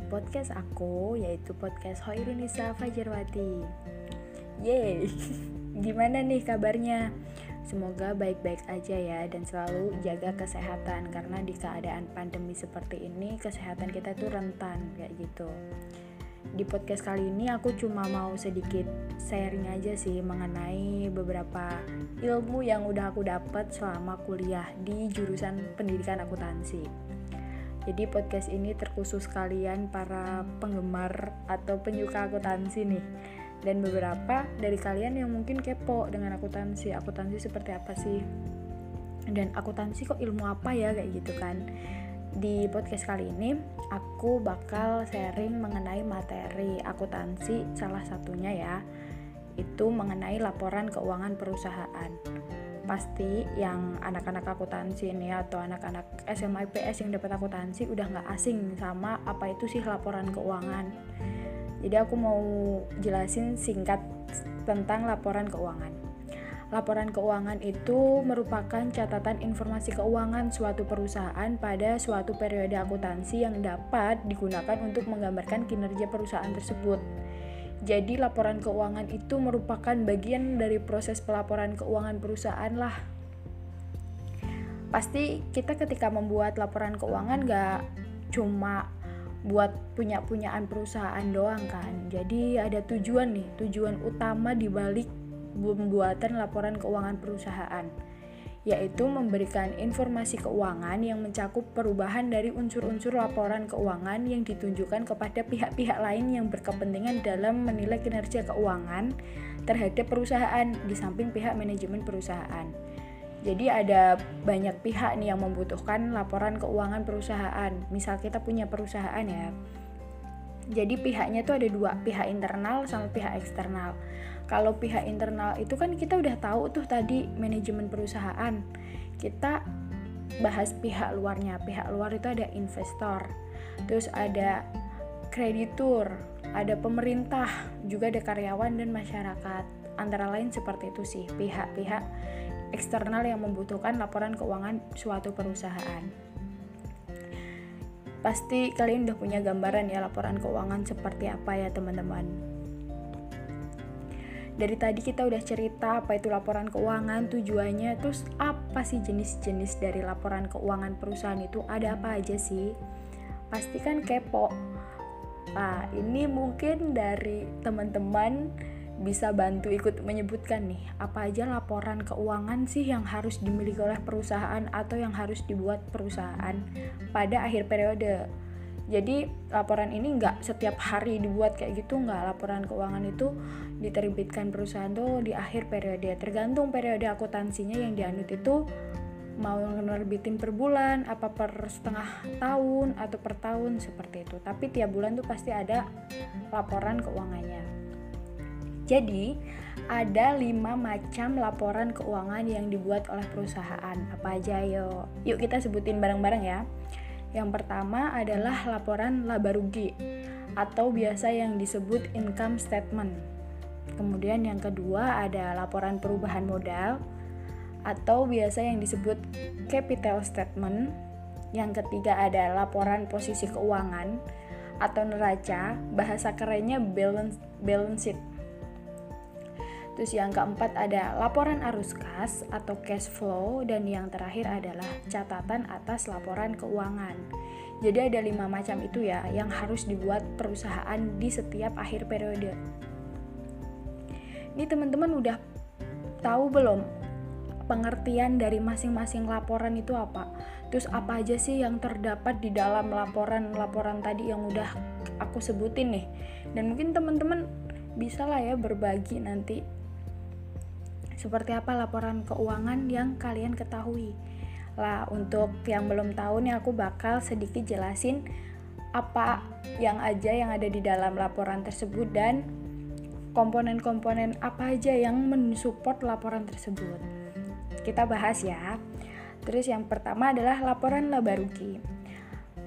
di podcast aku, yaitu podcast Hoirin Nisa Fajarwati. Yeay, gimana nih kabarnya? Semoga baik-baik aja ya, dan selalu jaga kesehatan, karena di keadaan pandemi seperti ini kesehatan kita tuh rentan, kayak gitu. Di podcast kali ini aku cuma mau sedikit sharing aja sih mengenai beberapa ilmu yang udah aku dapat selama kuliah di jurusan pendidikan akuntansi. Jadi podcast ini terkhusus kalian para penggemar atau penyuka akuntansi nih. Dan beberapa dari kalian yang mungkin kepo dengan akuntansi seperti apa sih? Dan akuntansi kok ilmu apa ya, kayak gitu kan. Di podcast kali ini aku bakal sharing mengenai materi akuntansi, salah satunya ya itu mengenai laporan keuangan perusahaan. Pasti yang anak-anak akuntansi ini atau anak-anak SMA IPS yang dapat akuntansi udah nggak asing sama apa itu sih laporan keuangan. Jadi aku mau jelasin singkat tentang laporan keuangan. Laporan keuangan itu merupakan catatan informasi keuangan suatu perusahaan pada suatu periode akuntansi yang dapat digunakan untuk menggambarkan kinerja perusahaan tersebut. Jadi laporan keuangan itu merupakan bagian dari proses pelaporan keuangan perusahaan lah. Pasti kita ketika membuat laporan keuangan gak cuma buat punya-punyaan perusahaan doang kan. Jadi ada tujuan nih, tujuan utama dibalik pembuatan laporan keuangan perusahaan, yaitu memberikan informasi keuangan yang mencakup perubahan dari unsur-unsur laporan keuangan yang ditunjukkan kepada pihak-pihak lain yang berkepentingan dalam menilai kinerja keuangan terhadap perusahaan di samping pihak manajemen perusahaan. Jadi ada banyak pihak nih yang membutuhkan laporan keuangan perusahaan. Misal kita punya perusahaan ya. Jadi pihaknya tuh ada dua, pihak internal sama pihak eksternal. Kalau pihak internal itu kan kita udah tahu tuh tadi manajemen perusahaan. Kita bahas pihak luarnya. Pihak luar itu ada investor, terus ada kreditur, ada pemerintah, juga ada karyawan dan masyarakat. Antara lain seperti itu sih pihak-pihak eksternal yang membutuhkan laporan keuangan suatu perusahaan. Pasti kalian udah punya gambaran ya laporan keuangan seperti apa ya teman-teman. Dari tadi kita udah cerita apa itu laporan keuangan, tujuannya, terus apa sih jenis-jenis dari laporan keuangan perusahaan itu, ada apa aja sih? Pasti kan kepo. Nah, ini mungkin dari teman-teman bisa bantu ikut menyebutkan nih, apa aja laporan keuangan sih yang harus dimiliki oleh perusahaan atau yang harus dibuat perusahaan pada akhir periode. Jadi laporan ini nggak setiap hari dibuat kayak gitu, nggak. Laporan keuangan itu diterbitkan perusahaan tuh di akhir periode, tergantung periode akuntansinya yang dianut itu mau nerbitin per bulan, apa per setengah tahun atau per tahun seperti itu. Tapi tiap bulan tuh pasti ada laporan keuangannya. Jadi, ada 5 macam laporan keuangan yang dibuat oleh perusahaan. Apa aja yo? Yuk kita sebutin bareng-bareng ya. Yang pertama adalah laporan laba rugi atau biasa yang disebut income statement. Kemudian yang kedua ada laporan perubahan modal atau biasa yang disebut capital statement. Yang ketiga ada laporan posisi keuangan atau neraca, bahasa kerennya balance sheet. Terus yang keempat ada laporan arus kas atau cash flow, dan yang terakhir adalah catatan atas laporan keuangan. Jadi ada 5 macam itu ya yang harus dibuat perusahaan di setiap akhir periode. Ini teman-teman udah tahu belum pengertian dari masing-masing laporan itu apa? Terus apa aja sih yang terdapat di dalam laporan-laporan tadi yang udah aku sebutin nih? Dan mungkin teman-teman bisa lah ya berbagi nanti seperti apa laporan keuangan yang kalian ketahui lah. Untuk yang belum tahu nih, aku bakal sedikit jelasin apa yang aja yang ada di dalam laporan tersebut dan komponen-komponen apa aja yang mensupport laporan tersebut. Kita bahas ya. Terus yang pertama adalah laporan laba rugi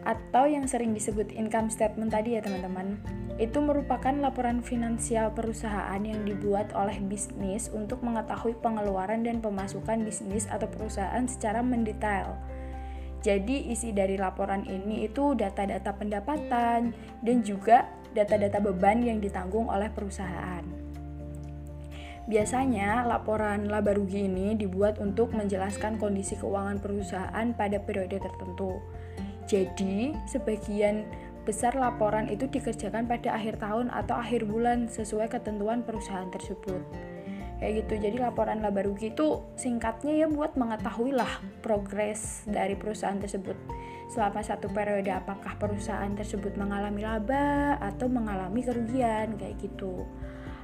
atau yang sering disebut income statement tadi ya teman-teman. Itu merupakan laporan finansial perusahaan yang dibuat oleh bisnis untuk mengetahui pengeluaran dan pemasukan bisnis atau perusahaan secara mendetail. Jadi isi dari laporan ini itu data-data pendapatan dan juga data-data beban yang ditanggung oleh perusahaan. Biasanya laporan laba rugi ini dibuat untuk menjelaskan kondisi keuangan perusahaan pada periode tertentu. Jadi, sebagian besar laporan itu dikerjakan pada akhir tahun atau akhir bulan sesuai ketentuan perusahaan tersebut. Kayak gitu. Jadi laporan laba rugi itu singkatnya ya buat mengetahui lah progres dari perusahaan tersebut. Selama satu periode apakah perusahaan tersebut mengalami laba atau mengalami kerugian, kayak gitu.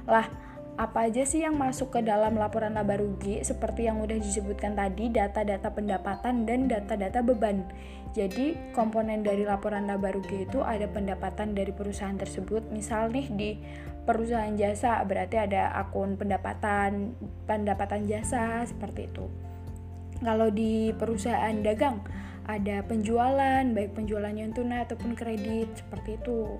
Lah, apa aja sih yang masuk ke dalam laporan laba rugi? Seperti yang udah disebutkan tadi, data-data pendapatan dan data-data beban. Jadi komponen dari laporan laba rugi itu ada pendapatan dari perusahaan tersebut. Misal nih di perusahaan jasa, berarti ada akun pendapatan jasa, seperti itu. Kalau di perusahaan dagang, ada penjualan, baik penjualannya tunai ataupun kredit, seperti itu.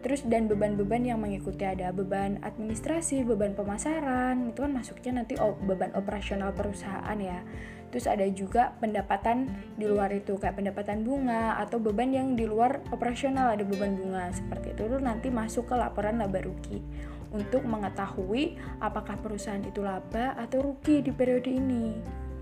Terus dan beban-beban yang mengikuti, ada beban administrasi, beban pemasaran, itu kan masuknya nanti beban operasional perusahaan ya. Terus ada juga pendapatan di luar itu, kayak pendapatan bunga atau beban yang di luar operasional, ada beban bunga, seperti itu. Terus nanti masuk ke laporan laba rugi untuk mengetahui apakah perusahaan itu laba atau rugi di periode ini.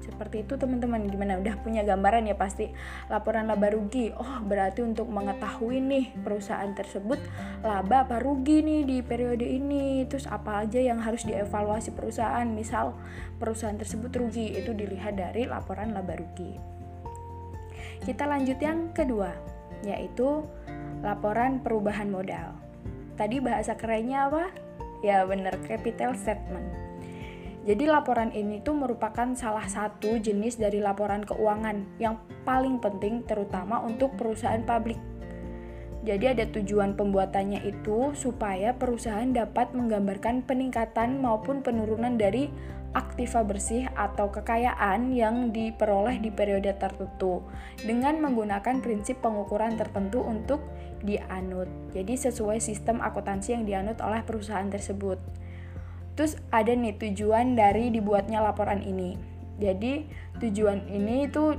Seperti itu teman-teman, gimana? Udah punya gambaran ya pasti laporan laba rugi. Oh, berarti untuk mengetahui nih perusahaan tersebut laba apa rugi nih di periode ini. Terus apa aja yang harus dievaluasi perusahaan? Misal perusahaan tersebut rugi, itu dilihat dari laporan laba rugi. Kita lanjut yang kedua, yaitu laporan perubahan modal. Tadi bahasa kerennya apa? Ya benar, capital statement. Jadi laporan ini tuh merupakan salah satu jenis dari laporan keuangan yang paling penting terutama untuk perusahaan publik. Jadi ada tujuan pembuatannya itu supaya perusahaan dapat menggambarkan peningkatan maupun penurunan dari aktiva bersih atau kekayaan yang diperoleh di periode tertentu dengan menggunakan prinsip pengukuran tertentu untuk dianut. Jadi sesuai sistem akuntansi yang dianut oleh perusahaan tersebut. Terus ada nih tujuan dari dibuatnya laporan ini. Jadi tujuan ini itu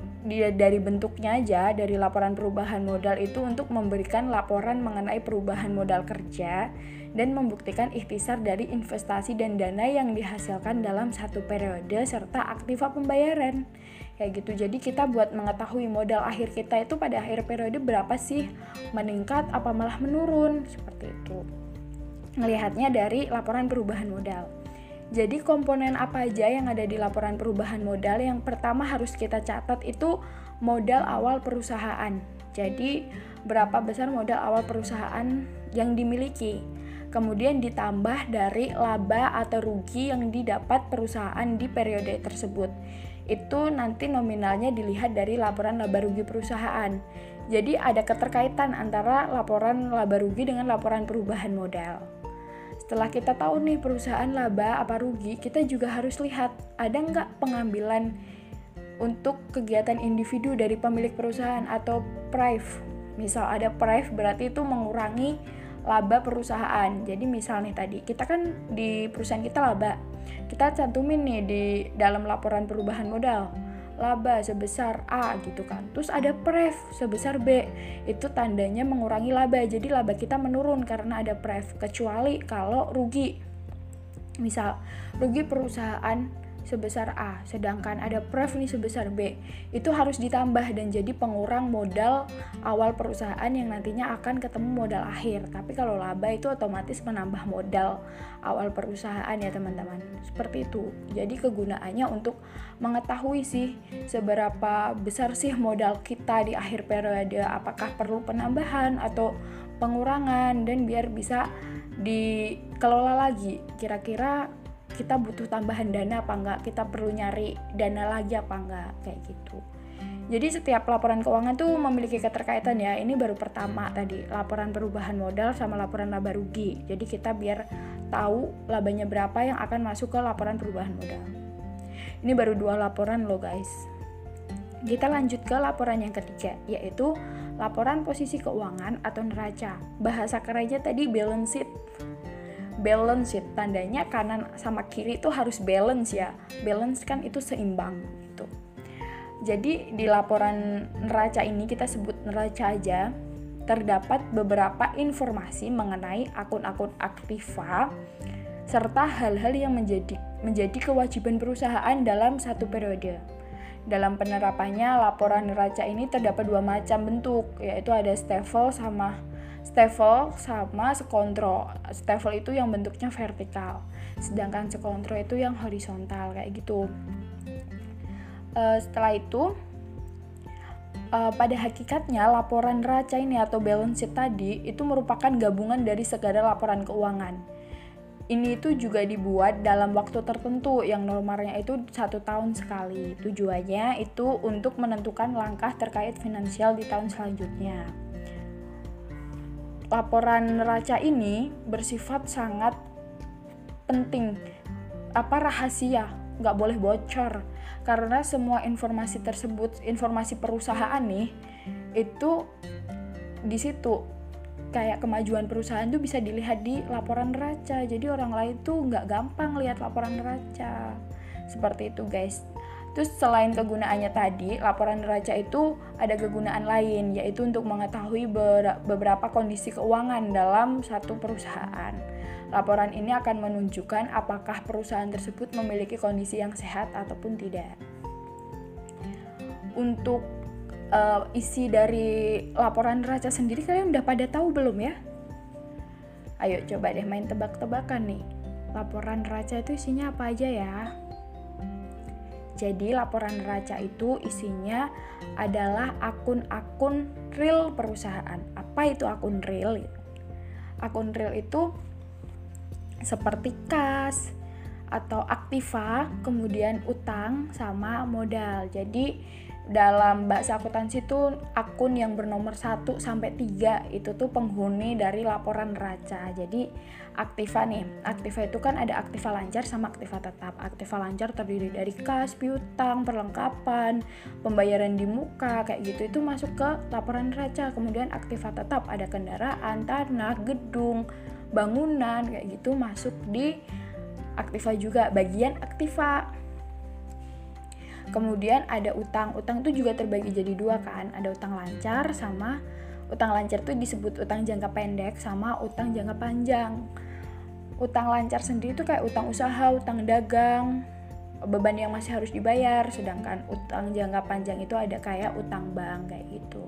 dari bentuknya aja, dari laporan perubahan modal itu untuk memberikan laporan mengenai perubahan modal kerja dan membuktikan ikhtisar dari investasi dan dana yang dihasilkan dalam satu periode serta aktiva pembayaran. Kayak gitu. Jadi kita buat mengetahui modal akhir kita itu pada akhir periode berapa sih, meningkat apa malah menurun, seperti itu. Ngelihatnya dari laporan perubahan modal. Jadi komponen apa aja yang ada di laporan perubahan modal? Yang pertama harus kita catat itu modal awal perusahaan. Jadi berapa besar modal awal perusahaan yang dimiliki. Kemudian ditambah dari laba atau rugi yang didapat perusahaan di periode tersebut. Itu nanti nominalnya dilihat dari laporan laba rugi perusahaan. Jadi ada keterkaitan antara laporan laba rugi dengan laporan perubahan modal. Setelah kita tahu nih perusahaan laba apa rugi, kita juga harus lihat ada nggak pengambilan untuk kegiatan individu dari pemilik perusahaan atau prive. Misal ada prive, berarti itu mengurangi laba perusahaan. Jadi misal nih tadi, kita kan di perusahaan kita laba. Kita cantumin nih di dalam laporan perubahan modal, laba sebesar A gitu kan. Terus ada prev sebesar B, itu tandanya mengurangi laba. Jadi laba kita menurun karena ada prev, kecuali kalau rugi. Misal rugi perusahaan sebesar A, sedangkan ada prev nih sebesar B, itu harus ditambah dan jadi pengurang modal awal perusahaan yang nantinya akan ketemu modal akhir. Tapi kalau laba itu otomatis menambah modal awal perusahaan ya teman-teman. Seperti itu. Jadi kegunaannya untuk mengetahui sih seberapa besar sih modal kita di akhir periode, apakah perlu penambahan atau pengurangan, dan biar bisa dikelola lagi kira-kira kita butuh tambahan dana apa enggak, kita perlu nyari dana lagi apa enggak, kayak gitu. Jadi setiap laporan keuangan tuh memiliki keterkaitan ya. Ini baru pertama tadi, laporan perubahan modal sama laporan laba rugi. Jadi kita biar tahu labanya berapa yang akan masuk ke laporan perubahan modal. Ini baru 2 laporan loh guys. Kita lanjut ke laporan yang ketiga, yaitu laporan posisi keuangan atau neraca. Bahasa kerennya tadi balance sheet. Balance sheet, tandanya kanan sama kiri itu harus balance ya. Balance kan itu seimbang gitu. Jadi di laporan neraca ini, kita sebut neraca aja, terdapat beberapa informasi mengenai akun-akun aktiva serta hal-hal yang menjadi kewajiban perusahaan dalam satu periode. Dalam penerapannya, laporan neraca ini terdapat dua macam bentuk, yaitu ada stafel sama sekontrol. Stafel itu yang bentuknya vertikal, sedangkan sekontrol itu yang horizontal kayak gitu. Setelah itu, pada hakikatnya laporan neraca ini atau balance sheet tadi itu merupakan gabungan dari segala laporan keuangan. Ini itu juga dibuat dalam waktu tertentu yang normalnya itu 1 tahun sekali. Tujuannya itu untuk menentukan langkah terkait finansial di tahun selanjutnya. Laporan neraca ini bersifat sangat penting, rahasia, nggak boleh bocor, karena semua informasi tersebut, informasi perusahaan nih, itu di situ kayak kemajuan perusahaan tuh bisa dilihat di laporan neraca. Jadi orang lain tuh nggak gampang lihat laporan neraca, seperti itu guys. Terus selain kegunaannya tadi, laporan neraca itu ada kegunaan lain, yaitu untuk mengetahui beberapa kondisi keuangan dalam satu perusahaan. Laporan ini akan menunjukkan apakah perusahaan tersebut memiliki kondisi yang sehat ataupun tidak. Untuk isi dari laporan neraca sendiri, kalian udah pada tahu belum ya? Ayo coba deh main tebak-tebakan nih. Laporan neraca itu isinya apa aja ya? Jadi laporan neraca itu isinya adalah akun-akun real perusahaan. Apa itu akun real? Akun real itu seperti kas atau aktiva, kemudian utang sama modal. Jadi dalam bahasa akuntansi itu akun yang bernomor 1 sampai 3 itu tuh penghuni dari laporan neraca. Jadi aktiva nih, aktiva itu kan ada aktiva lancar sama aktiva tetap. Aktiva lancar terdiri dari kas, piutang, perlengkapan, pembayaran di muka kayak gitu, itu masuk ke laporan neraca. Kemudian aktiva tetap ada kendaraan, tanah, gedung, bangunan kayak gitu, masuk di aktiva juga, bagian aktiva. Kemudian ada utang. Utang itu juga terbagi jadi 2 kan, ada utang lancar sama utang lancar itu disebut utang jangka pendek sama utang jangka panjang. Utang lancar sendiri itu kayak utang usaha, utang dagang, beban yang masih harus dibayar. Sedangkan utang jangka panjang itu ada kayak utang bank kayak gitu.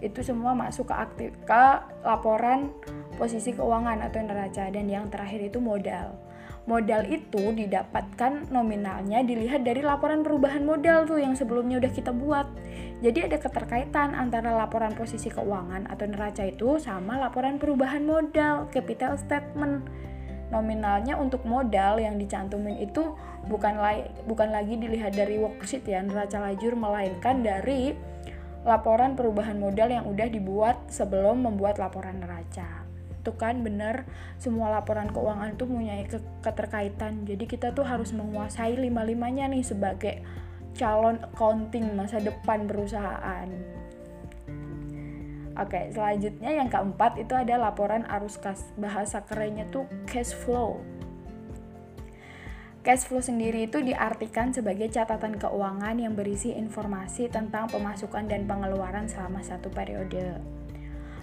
Itu semua masuk ke laporan posisi keuangan atau neraca. Dan yang terakhir itu modal. Modal itu didapatkan nominalnya dilihat dari laporan perubahan modal tuh yang sebelumnya udah kita buat. Jadi ada keterkaitan antara laporan posisi keuangan atau neraca itu sama laporan perubahan modal, capital statement. Nominalnya untuk modal yang dicantumin itu bukan lagi dilihat dari worksheet ya, neraca lajur, melainkan dari laporan perubahan modal yang udah dibuat sebelum membuat laporan neraca. Itu kan bener, semua laporan keuangan tuh punya keterkaitan. Jadi kita tuh harus menguasai 5-5-nya nih sebagai calon accounting masa depan perusahaan. Oke, selanjutnya yang keempat itu ada laporan arus kas. Bahasa kerennya tuh cash flow. Cash flow sendiri itu diartikan sebagai catatan keuangan yang berisi informasi tentang pemasukan dan pengeluaran selama satu periode.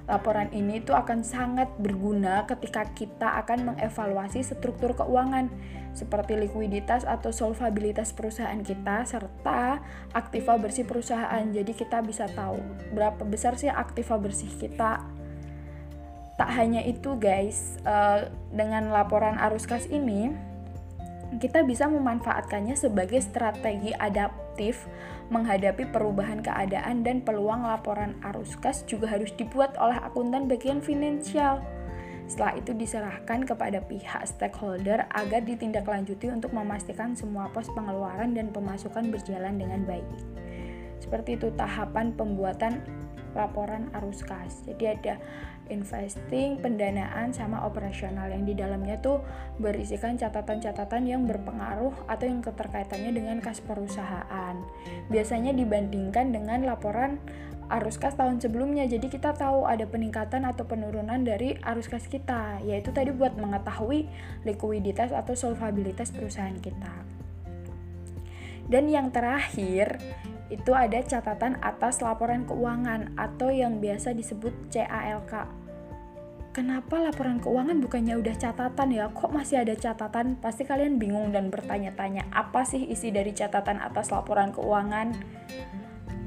Laporan ini tuh akan sangat berguna ketika kita akan mengevaluasi struktur keuangan seperti likuiditas atau solvabilitas perusahaan kita serta aktiva bersih perusahaan. Jadi kita bisa tahu berapa besar sih aktiva bersih kita. Tak hanya itu guys, dengan laporan arus kas ini kita bisa memanfaatkannya sebagai strategi adaptif menghadapi perubahan keadaan, dan peluang laporan arus kas juga harus dibuat oleh akuntan bagian finansial. Setelah itu diserahkan kepada pihak stakeholder agar ditindaklanjuti untuk memastikan semua pos pengeluaran dan pemasukan berjalan dengan baik. Seperti itu tahapan pembuatan laporan arus kas. Jadi ada investing, pendanaan, sama operasional yang di dalamnya tuh berisikan catatan-catatan yang berpengaruh atau yang keterkaitannya dengan kas perusahaan. Biasanya dibandingkan dengan laporan arus kas tahun sebelumnya. Jadi kita tahu ada peningkatan atau penurunan dari arus kas kita, yaitu tadi buat mengetahui likuiditas atau solvabilitas perusahaan kita. Dan yang terakhir, itu ada catatan atas laporan keuangan atau yang biasa disebut CALK. Kenapa laporan keuangan bukannya udah catatan ya? Kok masih ada catatan? Pasti kalian bingung dan bertanya-tanya, apa sih isi dari catatan atas laporan keuangan?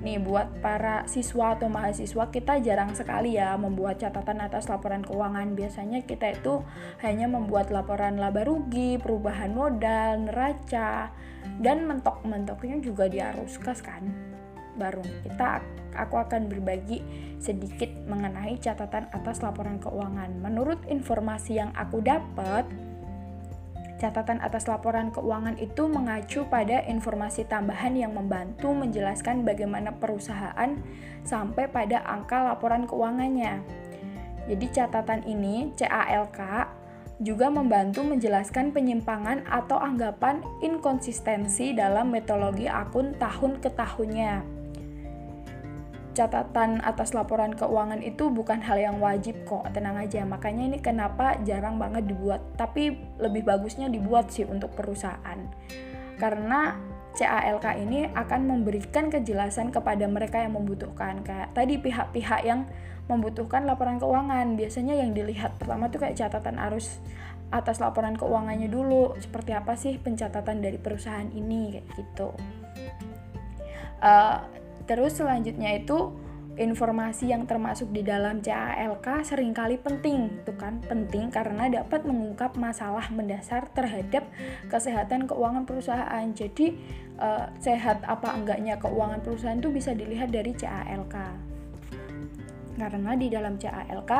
Nih, buat para siswa atau mahasiswa, kita jarang sekali ya membuat catatan atas laporan keuangan. Biasanya kita itu hanya membuat laporan laba rugi, perubahan modal, neraca, dan mentok-mentoknya juga di arus kas kan. Baru aku akan berbagi sedikit mengenai catatan atas laporan keuangan. Menurut informasi yang aku dapat, catatan atas laporan keuangan itu mengacu pada informasi tambahan yang membantu menjelaskan bagaimana perusahaan sampai pada angka laporan keuangannya. Jadi catatan ini, CALK, juga membantu menjelaskan penyimpangan atau anggapan inkonsistensi dalam metodologi akun tahun ke tahunnya. Catatan atas laporan keuangan itu bukan hal yang wajib kok, tenang aja. Makanya ini kenapa jarang banget dibuat, tapi lebih bagusnya dibuat sih untuk perusahaan. Karena CALK ini akan memberikan kejelasan kepada mereka yang membutuhkan. Kayak tadi pihak-pihak yang membutuhkan laporan keuangan, biasanya yang dilihat pertama tuh kayak catatan arus atas laporan keuangannya dulu. Seperti apa sih pencatatan dari perusahaan ini, kayak gitu. Terus selanjutnya itu informasi yang termasuk di dalam CALK seringkali penting, itu kan penting karena dapat mengungkap masalah mendasar terhadap kesehatan keuangan perusahaan. Jadi sehat apa enggaknya keuangan perusahaan itu bisa dilihat dari CALK. Karena di dalam CALK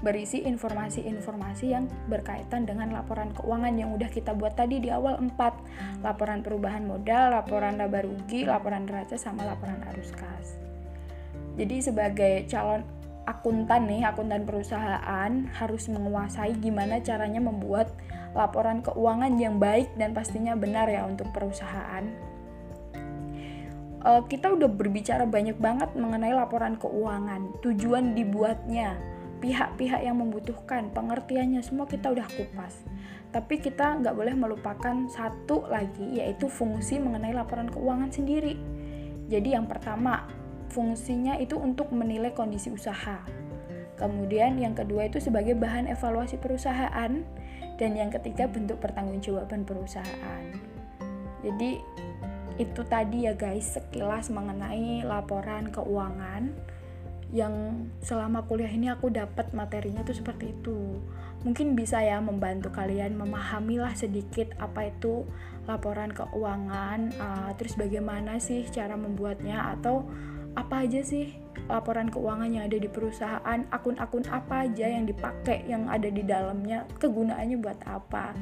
berisi informasi-informasi yang berkaitan dengan laporan keuangan yang udah kita buat tadi di awal 4. Laporan perubahan modal, laporan laba rugi, laporan neraca, sama laporan arus kas. Jadi sebagai calon akuntan nih, akuntan perusahaan harus menguasai gimana caranya membuat laporan keuangan yang baik dan pastinya benar ya untuk perusahaan. Kita udah berbicara banyak banget mengenai laporan keuangan, tujuan dibuatnya, pihak-pihak yang membutuhkan, pengertiannya, semua kita udah kupas. Tapi kita nggak boleh melupakan satu lagi, yaitu fungsi mengenai laporan keuangan sendiri. Jadi yang pertama, fungsinya itu untuk menilai kondisi usaha. Kemudian yang kedua itu sebagai bahan evaluasi perusahaan. Dan yang ketiga bentuk pertanggungjawaban perusahaan. Jadi itu tadi ya guys, sekilas mengenai laporan keuangan yang selama kuliah ini aku dapat materinya tuh seperti itu. Mungkin bisa ya membantu kalian memahamilah sedikit apa itu laporan keuangan, terus bagaimana sih cara membuatnya, atau apa aja sih laporan keuangan yang ada di perusahaan, akun-akun apa aja yang dipakai, yang ada di dalamnya, kegunaannya buat apa.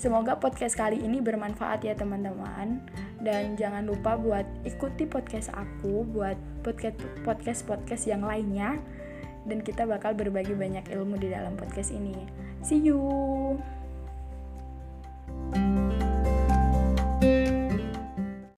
Semoga podcast kali ini bermanfaat ya teman-teman. Dan jangan lupa buat ikuti podcast aku, buat podcast-podcast yang lainnya. Dan kita bakal berbagi banyak ilmu di dalam podcast ini. See you!